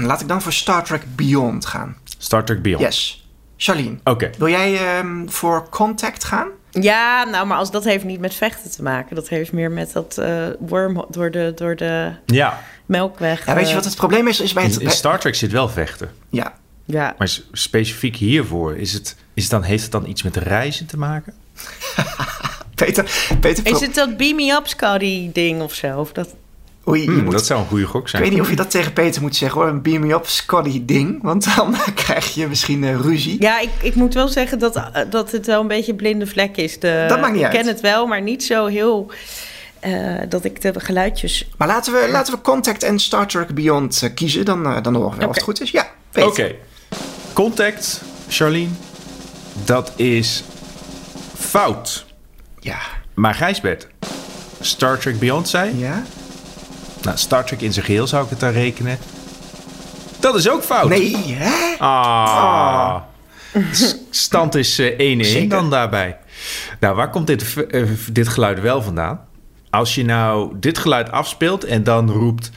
Laat ik dan voor Star Trek Beyond gaan. Star Trek Beyond? Yes. Charlène, wil jij voor Contact gaan? Ja, nou, maar dat heeft niet met vechten te maken. Dat heeft meer met dat worm door de melkweg. Ja, weet je wat het probleem is? In Star Trek zit wel vechten. Ja. Maar specifiek hiervoor, heeft het dan iets met reizen te maken? Peter. Is het dat Beam Me Up Scotty ding of zo? Of dat... Oei, dat zou een goede gok zijn. Ik weet niet of je dat tegen Peter moet zeggen, hoor. Een beam me up, Scotty ding. Want dan krijg je misschien ruzie. Ja, ik moet wel zeggen dat het wel een beetje een blinde vlek is. Dat maakt niet uit. Ik ken het wel, maar niet zo heel... dat ik de geluidjes... Maar laten we Contact en Star Trek Beyond kiezen. Dan horen we wel of het goed is. Ja, Peter. Oké. Contact, Charlène. Dat is fout. Ja. Maar Gijsbert, Star Trek Beyond zei... Ja. Nou, Star Trek in zijn geheel zou ik het aan rekenen. Dat is ook fout. Nee, hè? Ah. Stand is 1-1 dan daarbij. Nou, waar komt dit geluid wel vandaan? Als je nou dit geluid afspeelt en dan roept...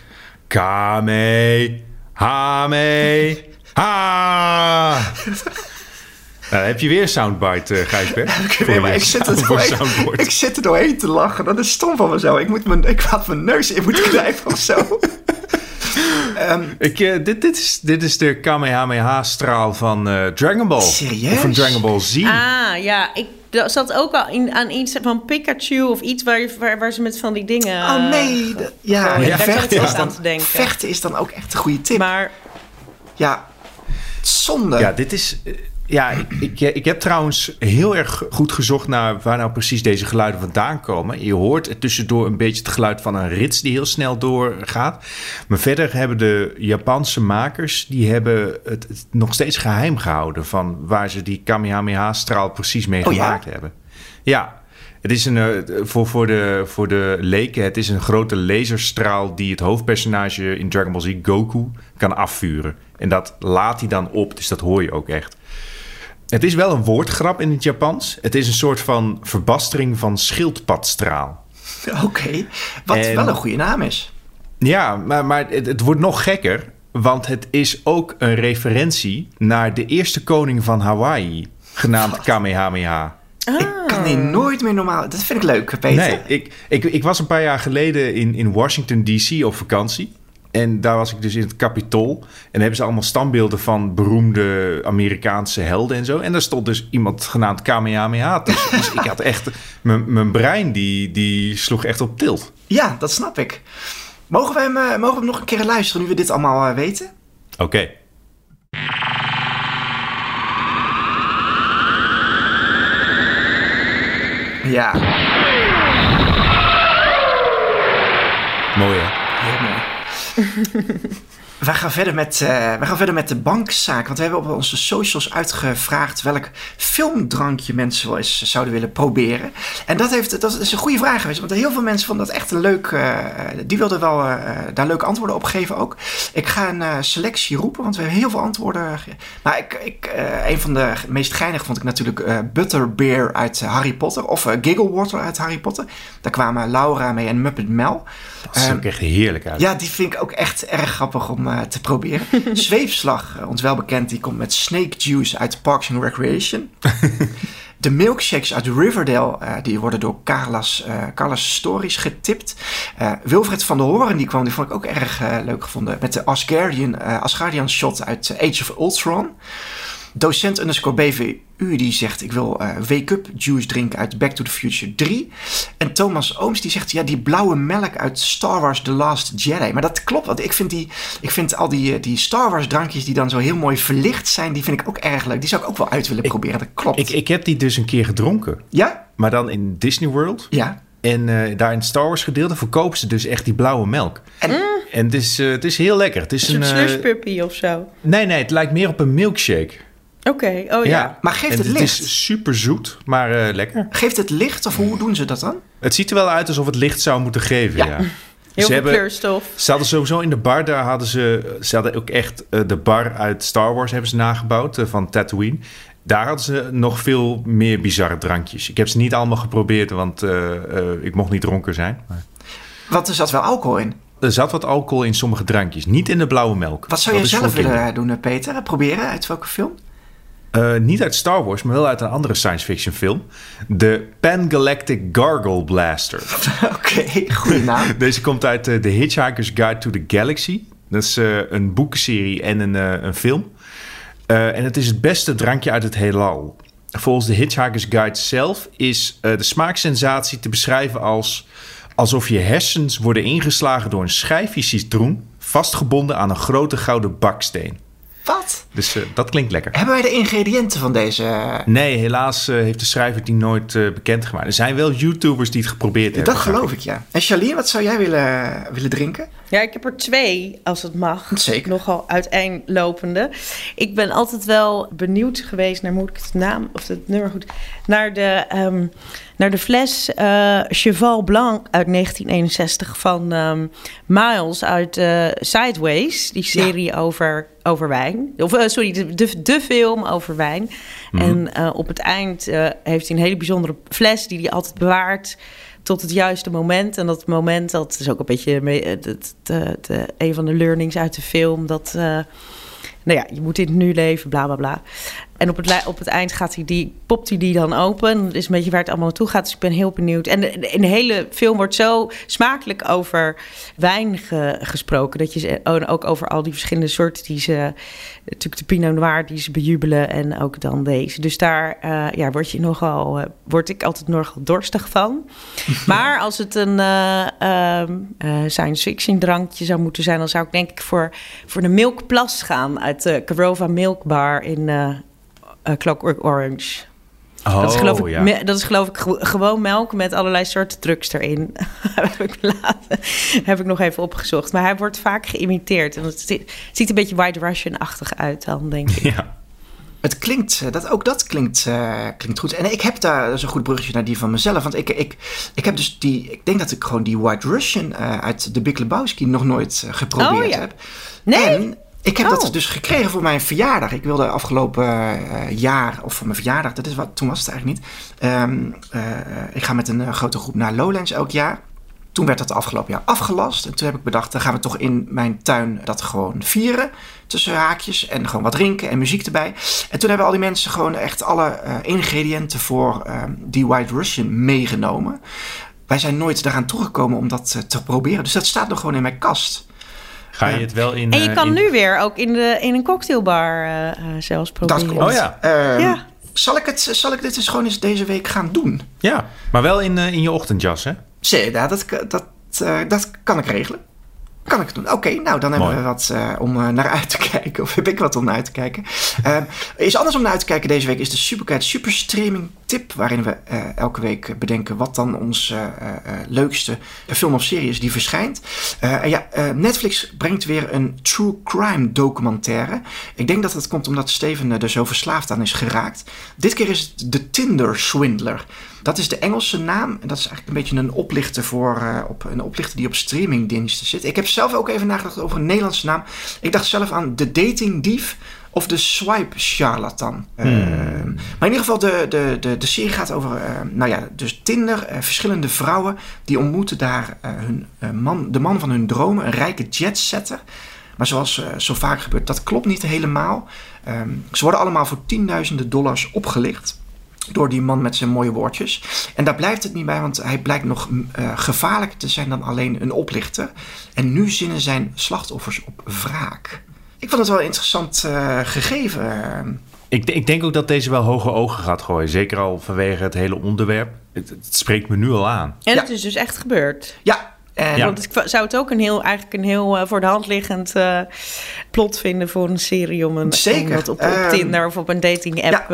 Kame, hame, ha. Nou, dan heb je weer soundbite, Gijsbert. Ik zit er doorheen te lachen. Dat is stom van mezelf. Ik had mijn neus in moeten knijpen of zo. Dit is de Kamehameha-straal van Dragon Ball. Serieus? Van Dragon Ball Z. Ah, ja. Ik zat ook al aan iets van Pikachu of iets waar ze met van die dingen... Oh, nee. Vechten is dan ook echt een goede tip. Maar... Ja, zonde. Ja, dit is... Ja, ik heb trouwens heel erg goed gezocht naar waar nou precies deze geluiden vandaan komen. Je hoort er tussendoor een beetje het geluid van een rits die heel snel doorgaat. Maar verder hebben de Japanse makers, die hebben het nog steeds geheim gehouden van waar ze die Kamehameha-straal precies mee gemaakt hebben. Ja, het is voor de leken, het is een grote laserstraal die het hoofdpersonage in Dragon Ball Z, Goku, kan afvuren. En dat laat hij dan op, dus dat hoor je ook echt. Het is wel een woordgrap in het Japans. Het is een soort van verbastering van schildpadstraal. Oké, wat wel een goede naam is. Ja, maar het wordt nog gekker. Want het is ook een referentie naar de eerste koning van Hawaii. genaamd Kamehameha. Ah. Ik kan die nooit meer normaal. Dat vind ik leuk, Peter. Nee, ik was een paar jaar geleden in Washington D.C. op vakantie. En daar was ik dus in het Capitool. En daar hebben ze allemaal standbeelden van beroemde Amerikaanse helden en zo. En daar stond dus iemand genaamd Kamehameha. Dus ik had echt... Mijn brein die sloeg echt op tilt. Ja, dat snap ik. Mogen we hem nog een keer luisteren nu we dit allemaal weten? Oké. Okay. Ja. Mooi, hè? Heel mooi. Wij gaan verder met de bankzaak. Want we hebben op onze socials uitgevraagd welk filmdrankje mensen wel eens zouden willen proberen. En dat is een goede vraag geweest. Want heel veel mensen vonden dat echt een leuk... die wilden wel daar leuke antwoorden op geven ook. Ik ga een selectie roepen, want we hebben heel veel antwoorden. Maar een van de meest geinige vond ik natuurlijk Butterbeer uit Harry Potter. Of Gigglewater uit Harry Potter. Daar kwamen Laura mee en Muppet Mel. Dat ziet ook echt heerlijk uit. Ja, die vind ik ook echt erg grappig om te proberen. Zweepslag, ons wel bekend, die komt met Snake Juice uit Parks and Recreation. De milkshakes uit Riverdale, die worden door Carla's Stories getipt. Wilfred van der Hoorn, die vond ik ook erg leuk gevonden. Met de Asgardian shot uit Age of Ultron. Docent _ BVU, die zegt... ik wil wake-up juice drinken uit Back to the Future 3. En Thomas Ooms, die zegt... ja, die blauwe melk uit Star Wars The Last Jedi. Maar dat klopt, want ik vind al die Star Wars drankjes... die dan zo heel mooi verlicht zijn... die vind ik ook erg leuk. Die zou ik ook wel uit willen proberen, dat klopt. Ik heb die dus een keer gedronken. Ja? Maar dan in Disney World. Ja. En daar in het Star Wars gedeelte verkopen ze dus echt die blauwe melk. En het is heel lekker. Het is een slush puppy of zo? Nee, het lijkt meer op een milkshake. Oké, oh ja. Maar geeft het licht? Het is super zoet, maar lekker. Geeft het licht of hoe doen ze dat dan? Het ziet er wel uit alsof het licht zou moeten geven, ja. Heel veel kleurstof. Ze hadden sowieso in de bar, ze hadden ook echt de bar uit Star Wars hebben ze nagebouwd, van Tatooine. Daar hadden ze nog veel meer bizarre drankjes. Ik heb ze niet allemaal geprobeerd, want ik mocht niet dronken zijn. Maar... Wat, er zat wel alcohol in? Er zat wat alcohol in sommige drankjes, niet in de blauwe melk. Wat zou je zelf willen doen, Peter? Proberen uit welke film? Niet uit Star Wars, maar wel uit een andere science fiction film. De Pangalactic Gargle Blaster. Oké, goede naam. Deze komt uit The Hitchhiker's Guide to the Galaxy. Dat is een boekenserie en een film. En het is het beste drankje uit het heelal. Volgens The Hitchhiker's Guide zelf is de smaaksensatie te beschrijven als... alsof je hersens worden ingeslagen door een schijfje citroen... vastgebonden aan een grote gouden baksteen. Wat? Dus dat klinkt lekker. Hebben wij de ingrediënten van deze? Nee, helaas heeft de schrijver die nooit bekendgemaakt. Er zijn wel YouTubers die het geprobeerd hebben. Dat geloof ik, ja. En Charlène, wat zou jij willen drinken? Ja, ik heb er 2, als het mag. Zeker. Nogal uiteenlopende. Ik ben altijd wel benieuwd geweest naar, moet ik het naam of het nummer goed... Naar de fles Cheval Blanc uit 1961 van Miles uit Sideways. Die serie over wijn. Of sorry, de film over wijn. Mm. En op het eind heeft hij een hele bijzondere fles die hij altijd bewaart tot het juiste moment. En dat moment, dat is ook een beetje een van de learnings uit de film. Dat... nou ja, je moet in het nu leven, bla, bla, bla. En op het eind gaat hij popt hij die dan open. Dat is een beetje waar het allemaal naartoe gaat. Dus ik ben heel benieuwd. En de hele film wordt zo smakelijk over wijn gesproken. Dat je ook over al die verschillende soorten die ze... Natuurlijk de Pinot Noir die ze bejubelen en ook dan deze. Dus daar word ik altijd nogal dorstig van. Maar als het een science fiction drankje zou moeten zijn... dan zou ik denk ik voor de Milk Plus gaan... uit de Corova Milk Bar in Clockwork Orange. Oh, dat is geloof ik gewoon melk met allerlei soorten drugs erin. Heb ik nog even opgezocht. Maar hij wordt vaak geïmiteerd. En het ziet een beetje White Russian-achtig uit dan, denk ik. Ja. Het klinkt, klinkt goed. En ik heb daar zo'n goed bruggetje naar die van mezelf. Want ik heb dus ik denk dat ik gewoon die White Russian uit de Big Lebowski nog nooit geprobeerd heb. Nee? En ik heb dat dus gekregen voor mijn verjaardag. Ik wilde afgelopen jaar, of voor mijn verjaardag, toen was het eigenlijk niet. Ik ga met een grote groep naar Lowlands elk jaar. Toen werd dat afgelopen jaar afgelast. En toen heb ik bedacht, dan gaan we toch in mijn tuin dat gewoon vieren. Tussen haakjes en gewoon wat drinken en muziek erbij. En toen hebben al die mensen gewoon echt alle ingrediënten voor die White Russian meegenomen. Wij zijn nooit daaraan toegekomen om dat te proberen. Dus dat staat nog gewoon in mijn kast. Ga je het wel in... En je kan nu weer ook in een cocktailbar zelfs proberen. Dat komt. Ja. Zal ik dit eens gewoon eens deze week gaan doen? Ja, maar wel in je ochtendjas, hè? Zee, dat kan ik regelen. Kan ik doen? Oké, nou dan hebben we wat om naar uit te kijken. Of heb ik wat om naar uit te kijken? Is anders om naar uit te kijken deze week is de Superguide Superstreaming Tip. Waarin we elke week bedenken wat dan onze leukste film of serie is die verschijnt. Netflix brengt weer een true crime documentaire. Ik denk dat dat komt omdat Steven er zo verslaafd aan is geraakt. Dit keer is het de Tinder Swindler. Dat is de Engelse naam. En dat is eigenlijk een beetje een oplichter een oplichter die op streamingdiensten zit. Ik heb zelf ook even nagedacht over een Nederlandse naam. Ik dacht zelf aan de datingdief of de swipe charlatan. Maar in ieder geval, de serie gaat over dus Tinder. Verschillende vrouwen die ontmoeten daar de man van hun dromen. Een rijke jetsetter. Maar zoals zo vaak gebeurt, dat klopt niet helemaal. Ze worden allemaal voor $10.000 opgelicht. Door die man met zijn mooie woordjes. En daar blijft het niet bij, want hij blijkt nog gevaarlijker te zijn dan alleen een oplichter. En nu zinnen zijn slachtoffers op wraak. Ik vond het wel een interessant gegeven. Ik denk ook dat deze wel hoge ogen gaat gooien. Zeker al vanwege het hele onderwerp. Het spreekt me nu al aan. En het is dus echt gebeurd. Ja. Want ik zou het ook een heel voor de hand liggend plot vinden voor een serie om dat op Tinder of op een dating app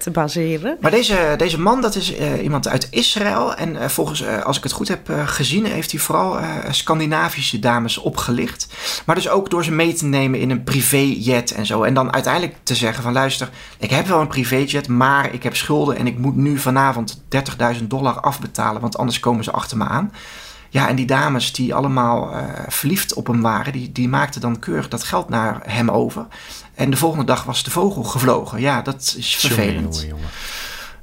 te baseren. Maar deze man, dat is iemand uit Israël. En volgens, als ik het goed heb gezien, heeft hij vooral Scandinavische dames opgelicht. Maar dus ook door ze mee te nemen in een privéjet en zo. En dan uiteindelijk te zeggen van luister, ik heb wel een privéjet, maar ik heb schulden en ik moet nu vanavond $30.000 afbetalen, want anders komen ze achter me aan. Ja, en die dames die allemaal verliefd op hem waren, die maakten dan keurig dat geld naar hem over. En de volgende dag was de vogel gevlogen. Ja, dat is vervelend. Jongen.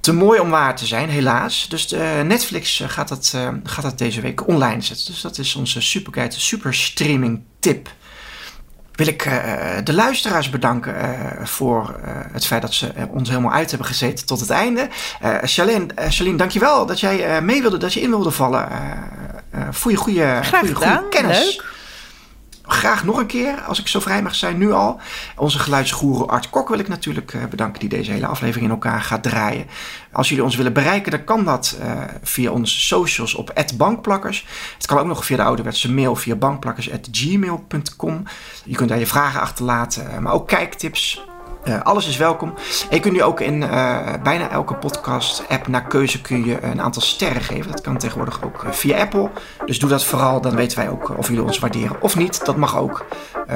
Te mooi om waar te zijn, helaas. Dus Netflix gaat dat deze week online zetten. Dus dat is onze superguide, superstreaming tip. Wil ik de luisteraars bedanken voor het feit dat ze ons helemaal uit hebben gezeten tot het einde. Charlène, dank je wel dat jij dat je in wilde vallen. Voor je goede kennis. Leuk. Graag nog een keer, als ik zo vrij mag zijn, nu al. Onze geluidsgoeroe Art Kok wil ik natuurlijk bedanken, die deze hele aflevering in elkaar gaat draaien. Als jullie ons willen bereiken, dan kan dat via onze socials op @bankplakkers. Het kan ook nog via de ouderwetse mail via bankplakkers@gmail.com. Je kunt daar je vragen achterlaten, maar ook kijktips. Alles is welkom. En je kunt nu ook in bijna elke podcast-app naar keuze kun je een aantal sterren geven. Dat kan tegenwoordig ook via Apple. Dus doe dat vooral, dan weten wij ook of jullie ons waarderen of niet. Dat mag ook.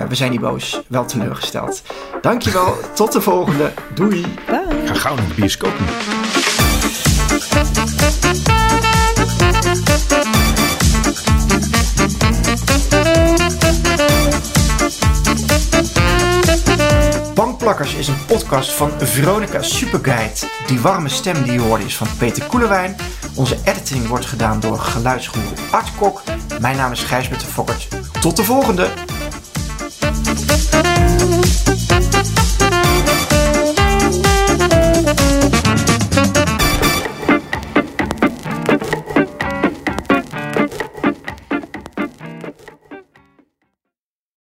We zijn niet boos, wel teleurgesteld. Dankjewel, tot de volgende. Doei. Bye. Ga gauw naar de bioscoop. Bankplakkers is een podcast van Veronica Superguide. Die warme stem die je hoorde is van Peter Koelewijn. Onze editing wordt gedaan door geluidsgoeroe Art Kok. Mijn naam is Gijsbert Fokkerts. Tot de volgende!